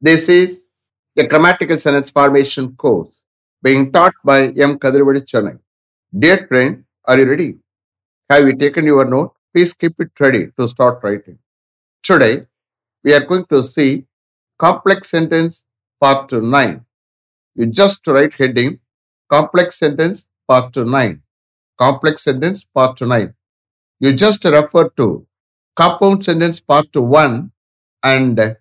This is a grammatical sentence formation course being taught by M. Kadirvel. Dear friend, are you ready? Have you taken your note? Please keep it ready to start writing. Today, we are going to see complex sentence part 9. You just write heading complex sentence part 9. Complex sentence part 9. You just refer to compound sentence part 1 and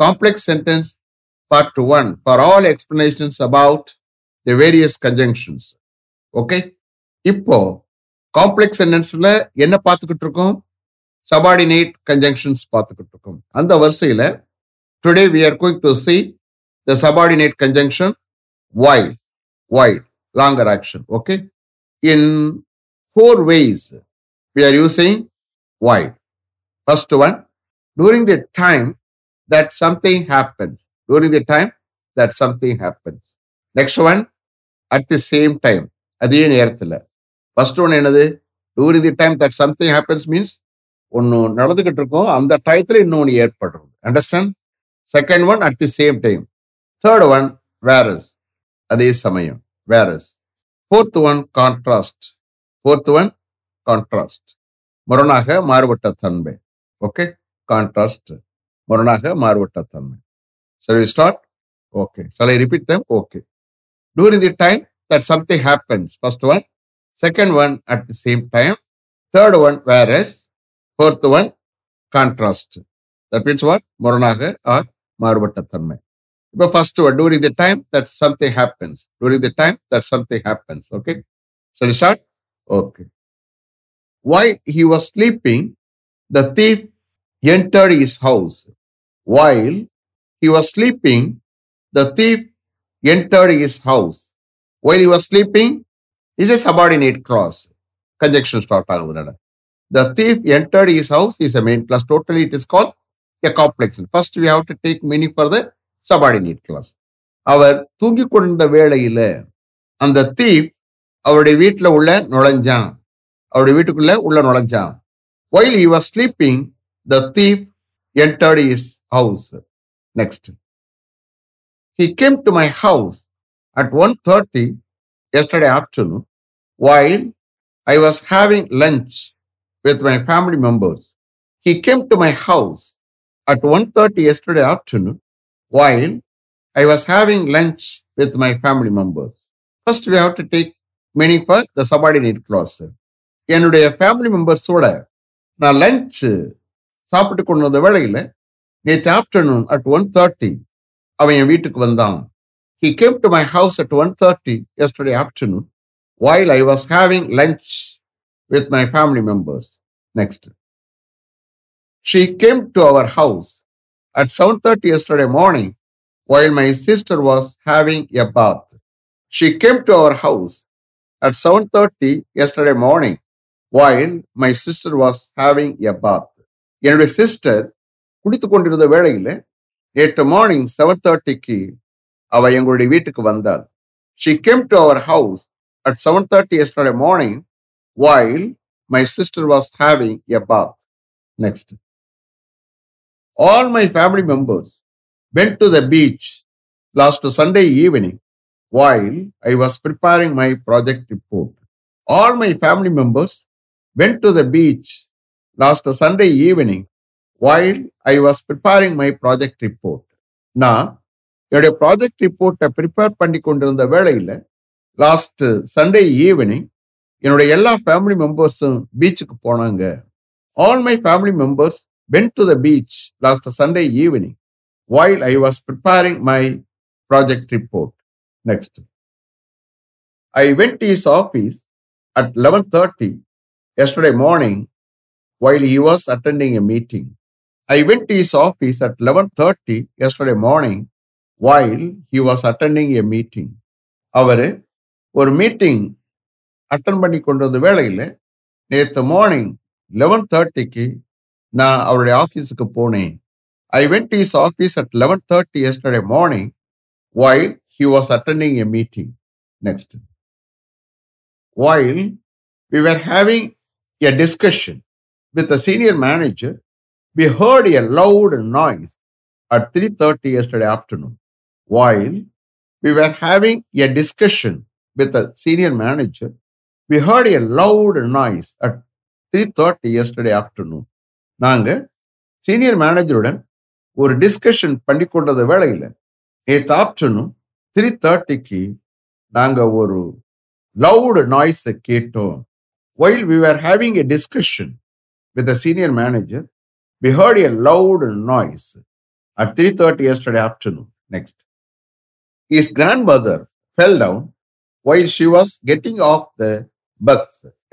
complex sentence part 1 for all explanations about the various conjunctions. Okay? Ippo, complex sentence la enna paathukittirukom subordinate conjunctions paathukittirukom andha varsaiyila today we are going to see the subordinate conjunction while longer action. Okay, in 4 ways we are using while. First one, during the time that something happens. During the time that something happens. Next one, at the same time. அதே நேரத்துல. First one என்னது, during the time that something happens means ஒன்னு நடந்துகிட்டு இருக்கும் அந்த டைத்துல இன்னொன்னு ஏற்படுறது. Understand? Second one, at the same time. Third one, whereas, அதே சமயம், whereas. Fourth one, contrast. Fourth one, contrast. முரணாக மாறுபட்ட தன்மை. Okay? Contrast. முரணாக மாறுபட்ட தன்மை. Shall we start? Okay. Shall I repeat them? Okay. During the time that something happens. First one. Second one, at the same time. Third one, whereas. Fourth one, contrast. That means what? Moranaga or Marvatatharma. But first one, during the time that something happens. During the time that something happens. Okay. Shall we start? Okay. While he was sleeping, the thief entered his house. While he was sleeping, the thief entered his house. While he was sleeping is a subordinate clause. Conjunction start. The thief entered his house is a main clause. Totally it is called a complex. First we have to take meaning for the subordinate clause. Our thungikunda velaile and the thief our vitla ulla nolanjan. Our vitukula ulla nolanjan. While he was sleeping, the thief entered his house. Next. He came to my house at 1:30 yesterday afternoon, while I was having lunch with my family members. He came to my house at 1:30 yesterday afternoon, while I was having lunch with my family members. First, we have to take meaning for the subordinate clause. Ennuடைய family members ஓட நான் lunch சாப்பிட்டு கொண்டு வந்த வேளையில நேற்று afternoon at 1:30 அவன் என் வீட்டுக்கு வந்தான். He came to my house at 1:30 yesterday afternoon while I was having lunch with my family members. Next. She came to our house at 7:30 yesterday morning while my sister was having a bath. She came to our house at 7:30 yesterday morning while my sister was having a bath. என்னுடைய sister குடித்துக் கொண்டிருந்த வேளையிலே நேற்று morning 7:30 அவ எங்களுடைய வீட்டுக்கு வந்தாள். She came to our house at 7:30 yesterday morning while my sister was having a bath. Next. All my family members went to the beach last Sunday evening while I was preparing my project report. All my family members went to the beach last Sunday evening while I was preparing my project report. Now, என்னுடைய project ரிப்போர்ட்டை prepare பண்ணி கொண்டிருந்த வேளையில் last Sunday evening என்னுடைய எல்லா family மெம்பர்ஸும் பீச்சுக்கு போனாங்க. All my family members went to the beach last Sunday evening while I was preparing my project report. Next. I went to his office at 11:30 yesterday morning while he was attending a meeting. I went to his office at 11:30 yesterday morning while he was attending a meeting. அவர் ஒரு meeting attend பண்ணி கொண்டு வந்த வேளையில் நேற்று morning 11:30 நான் அவருடைய ஆஃபீஸுக்கு போனேன். I went to his office at 11:30 yesterday morning while he was attending a meeting. Next. While we were having a discussion with a senior manager, we heard a loud noise at 3:30 yesterday afternoon, while we were having a discussion with a senior manager. We heard a loud noise at 3:30 yesterday afternoon. நாங்கள் senior மேனேஜருடன் ஒரு discussion பண்ணி கொண்டது வேளையில் நேற்று afternoon 3:30க்கு நாங்கள் ஒரு loud நாய்ஸை கேட்டோம். While we were having a discussion with a senior manager, we heard a loud noise at 3:30 yesterday afternoon. Next. His grandmother fell down while she was getting off the bus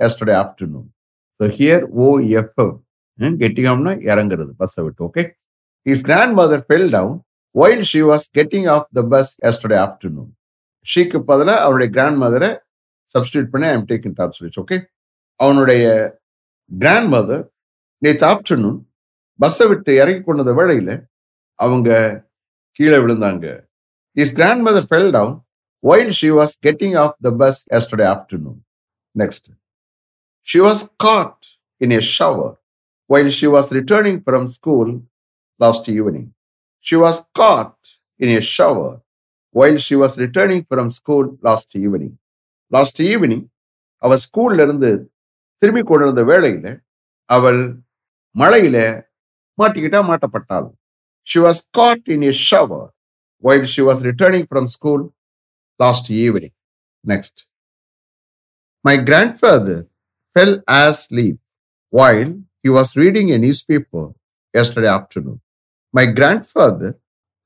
yesterday afternoon. So here, OFF. Getting off the bus. Okay. His grandmother fell down while she was getting off the bus yesterday afternoon. Sheக்கு பதிலா அவருடைய grandmother substitute பண்ணி I am taking it up. Okay. அவனுடைய grandmother நேற்று afternoon பஸ்ஸை விட்டு இறங்கி கொண்டது வேளையில அவங்க கீழே விழுந்தாங்க. His grandmother fell down while she was getting off the bus yesterday afternoon. Next. She was caught in a shower while she was returning from school last evening. She was caught in a shower while she was returning from school last evening. Last evening, அவள் ஸ்கூல்ல இருந்து திரும்பி கொண்டிருந்த வேளையில அவள் மழையில மாட்டப்பட்டாள். She was caught in a shower while she was returning from school last evening. Next. My grandfather fell asleep while he was reading a newspaper yesterday afternoon. My grandfather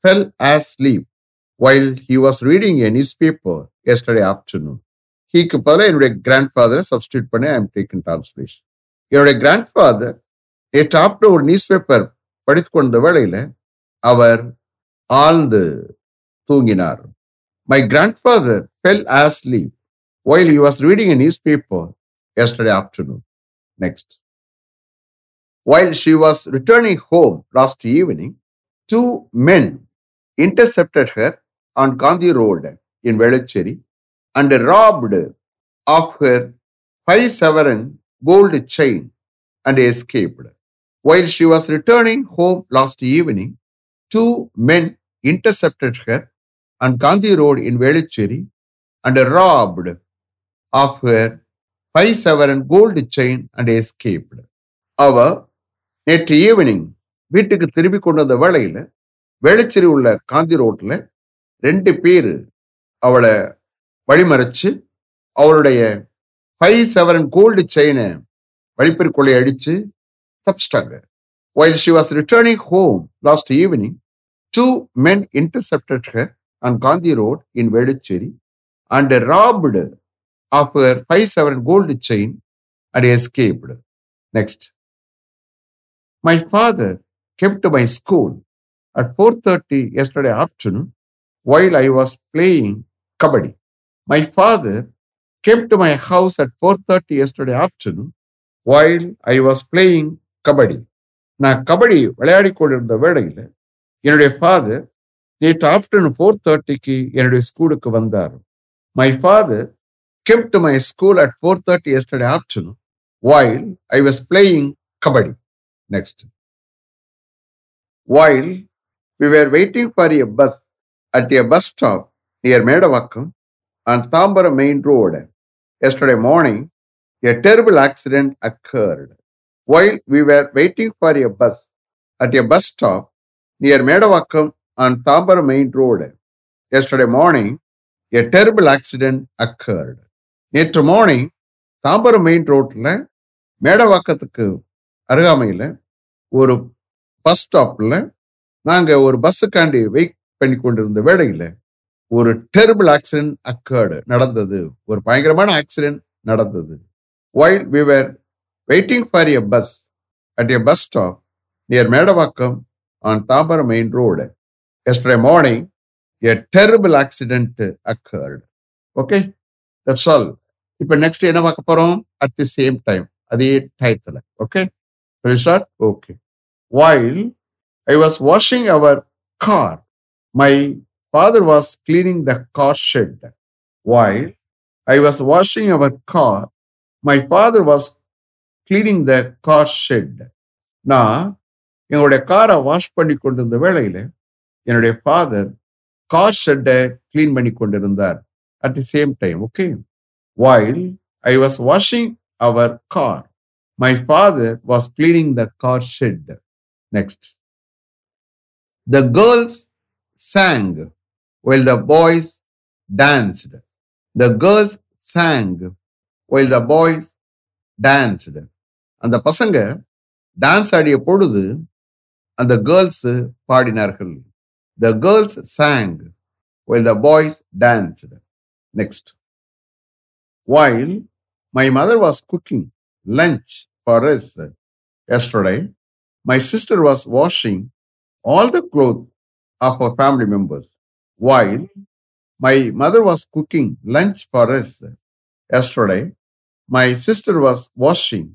fell asleep while he was reading a newspaper yesterday afternoon. He kapala ennude grandfather substitute panni I am taking translation. Ennude grandfather நேற்று afternoon ஒரு newspaper படித்து கொண்ட வேளையில் அவர் ஆழ்ந்து தூங்கினார். My grandfather fell asleep while he was reading a newspaper yesterday afternoon. Next. While she was returning home last evening, two men intercepted her on Gandhi Road in Velachery and robbed of her 5-7 gold chain and escaped. While she was returning home last evening, two men intercepted her on Gandhi Road in Velachery and robbed of her 5-7 gold chain and escaped. Our நேற்று evening வீட்டுக்கு திரும்பி கொண்டு வந்த வேளையில வெளிச்சேரி உள்ள காந்தி ரோட்ல 2 பேர் அவளை வழிமறைச்சு அவளுடைய 5-7 கோல்டு செயினை வழிப்பறி கொள்ளை அடிச்சு தப்பிச்சிட்டாங்க. While she was returning home last evening, 2 men intercepted her on Gandhi Road in Velachery and robbed of her 5-7 gold chain and escaped. Next. My father came to my school at 4:30 yesterday afternoon while I was playing kabaddi. My father came to my house at 4:30 yesterday afternoon while I was playing kabaddi. நான் கபடி விளையாடி கொண்டிருந்த வேளையில் என்னுடைய father நேற்று afternoon 4:30க்கு என்னுடைய ஸ்கூலுக்கு வந்தார். My father came to my school at 4:30 yesterday afternoon while I was playing kabaddi. Next. While we were waiting for a bus at a bus stop near Medavakkam on Tambaram main road yesterday morning, a terrible accident occurred. While we were waiting for a bus at a bus stop near Medavakkam on Tambaram main road yesterday morning, a terrible accident occurred. நேற்று morning Tambaram main roadல மேடவாக்கத்துக்கு அருகாமையில் ஒரு bus ஸ்டாப்பில் நாங்கள் ஒரு பஸ்ஸுக்காண்டி wait பண்ணி கொண்டிருந்த வேளையில் ஒரு டெரிபிள் ஆக்சிடென்ட் அக்கர்டு நடந்தது. ஒரு பயங்கரமான ஆக்சிடென்ட் நடந்தது. While we were waiting for a bus at a bus stop near Medavakkam on Tambaram main road yesterday morning, a terrible accident occurred. Okay, that's all. இப்போ next என்ன பார்க்க போகிறோம்? At the same time, அதே டயத்தில். Okay. Shall we start? Okay. While I was washing our car, my father was cleaning the car shed. While I was washing our car, my father was cleaning the car shed. நான் எங்களுடைய காரை wash பண்ணி கொண்டிருந்த வேளையில் என்னுடைய father car ஷெட்டை clean பண்ணி கொண்டிருந்தார் at the same time. Okay, while I was washing our car my father was cleaning the car shed. Next, the girls sang while the boys danced. The girls sang while the boys danced. அந்த பசங்க dance ஆடிய பொழுது அந்த girls பாடினார்கள். The girls sang while the boys danced. Next, while my mother was cooking lunch for us yesterday, my sister was washing all the clothes of our family members. While my mother was cooking lunch for us yesterday, my sister was washing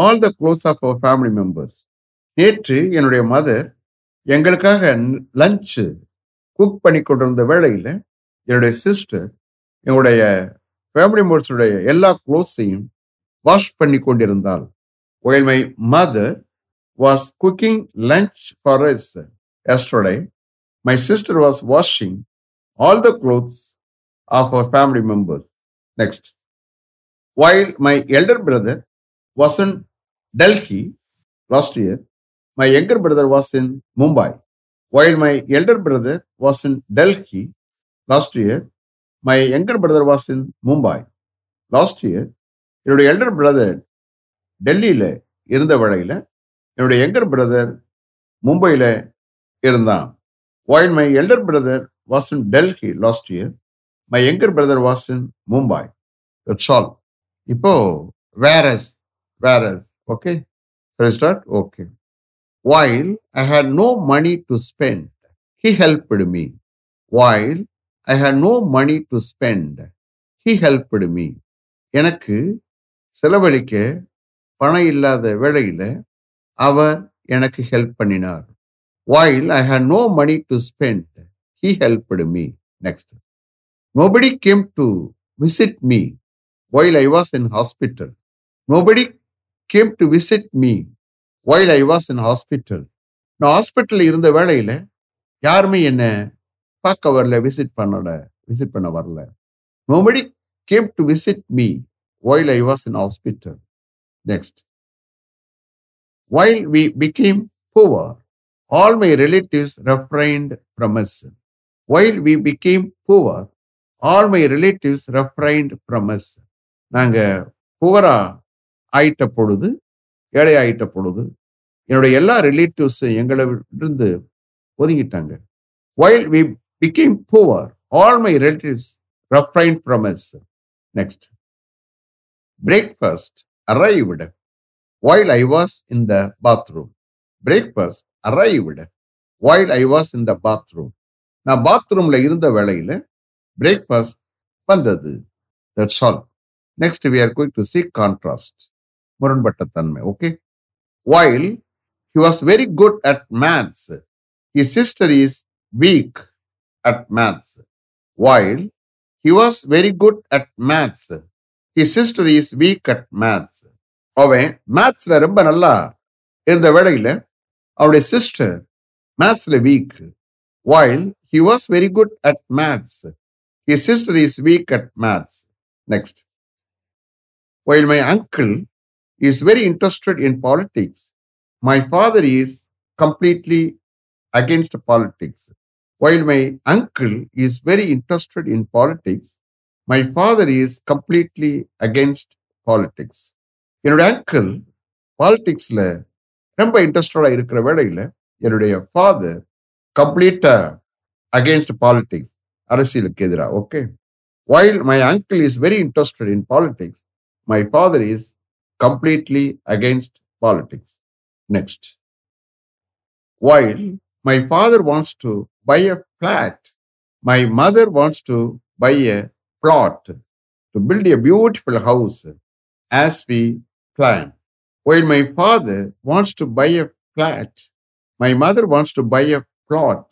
all the clothes of our family members. நேற்று என்னுடைய mother எங்களுக்காக lunch cook பண்ணி கொண்டிருந்த வேளையில் என்னுடைய sister எங்களுடைய family மெம்பர்ஸுடைய எல்லா க்ளோத்ஸையும் wash பண்ணி கொண்டிருந்தாள். While my mother was cooking lunch for us yesterday, my sister was washing all the clothes of our family members. Next, while my elder brother was in Delhi last year, my younger brother was in Mumbai. While my elder brother was in Delhi last year, my younger brother was in Mumbai. Last year, my elder brother டெல்லியில இருந்த வேளையில என்னுடைய younger brother மும்பையில இருந்தான். While my elder brother was in Delhi last year, my younger brother was in Mumbai. That's all. இப்போ whereas okay, shall we start? Okay. While I had no money to spend, he helped me. While I had no money to spend, he helped me. எனக்கு செலவழிக்க பணம் இல்லாத வேளையில் அவர் எனக்கு help பண்ணினார். While I had no money to spend, he helped me. Next, nobody came to visit me while I was in hospital. Nobody came to visit me while I was in hospital. நான் ஹாஸ்பிட்டலில் இருந்த வேளையில் யாருமே என்னை பார்க்க வரல, visit பண்ண வரல. Nobody came to visit me while I was in hospital. Next, while we became poor, all my relatives refrained from us. While we became poor, all my relatives refrained from us. நாங்கள் புவரா ஆயிட்ட பொழுது, ஏழையாயிட்ட பொழுது என்னுடைய எல்லா ரிலேட்டிவ்ஸும் எங்களை இருந்து ஒதுங்கிட்டாங்க. While we became poor, all my relatives refrained from us. Next, breakfast arrived while I was in the bathroom. Breakfast arrived while I was in the bathroom. நான் பாத்ரூம்ல இருந்த வேளையில breakfast வந்தது. That's all. Next, we are going to see contrast. முரண்பட்ட தன்மை. Okay, while he was very good at maths, his sister is weak at maths. While he was very good at maths, his sister is weak at maths. அவன் மேத்ஸ்ல ரொம்ப நல்லா இருந்த வேளையில அவருடைய sister மேத்ஸ்ல weak. While he was very good at maths, his sister is weak at maths. Next, while my uncle is very interested in politics, my father is completely against politics. While my uncle is very interested in politics, my father is completely against politics. என்னுடைய uncle politicsல ரொம்ப interested-ஆ இருக்கிற வேளையில என்னுடைய father completely against politics, அரசியலுக்கு எதிரா. Okay, while my uncle is very interested in politics, my father is completely against politics. Next, while my father wants to buy a flat, my mother wants to buy a plot to build a beautiful house as we plan. While my father wants to buy a flat, my mother wants to buy a plot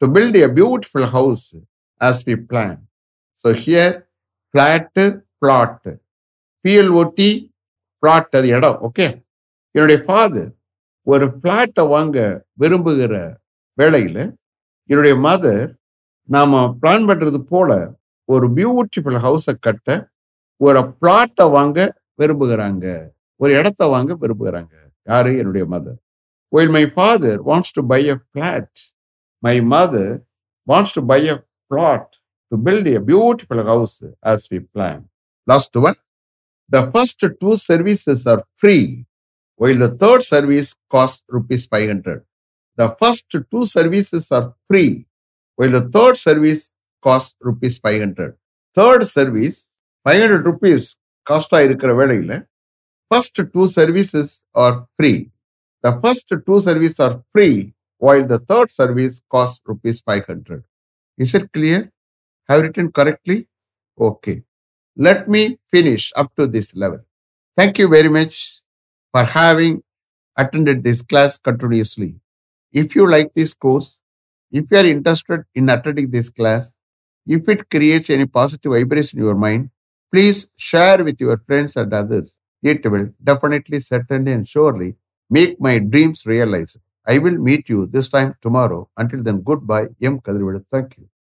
to build a beautiful house as we plan. So here, flat, plot, PLOT, plot, அது இடம். Okay, என்னுடைய father ஒரு பிளாட்டை வாங்க விரும்புகிற வேளையில் என்னுடைய mother நாம பிளான் பண்றது போல ஒரு பியூட்டிஃபுல் ஹவுஸை கட்ட ஒரு பிளாட்டை வாங்க விரும்புகிறாங்க, ஒரு இடத்த வாங்க விரும்புகிறாங்க. யாரு? என்னுடைய mother. While my father wants to buy a flat, my mother wants to buy a plot to build a beautiful house as we plan. Last one, the first two services are free, while the third service costs ₹500. The first two services are free, while the third service costs ₹500. Third service, ₹500 cost ஆயிருக்கிற வேளையில, first two services are free. The first two services are free, while the third service costs ₹500. Is it clear? Have you written correctly? Okay. Let me finish up to this level. Thank you very much for having attended this class continuously. If you like this course, if you are interested in attending this class, if it creates any positive vibration in your mind, please share with your friends and others. It will definitely, certainly and surely make my dreams realized. I will meet you this time tomorrow. Until then, goodbye. M. Kadirvel. Thank you.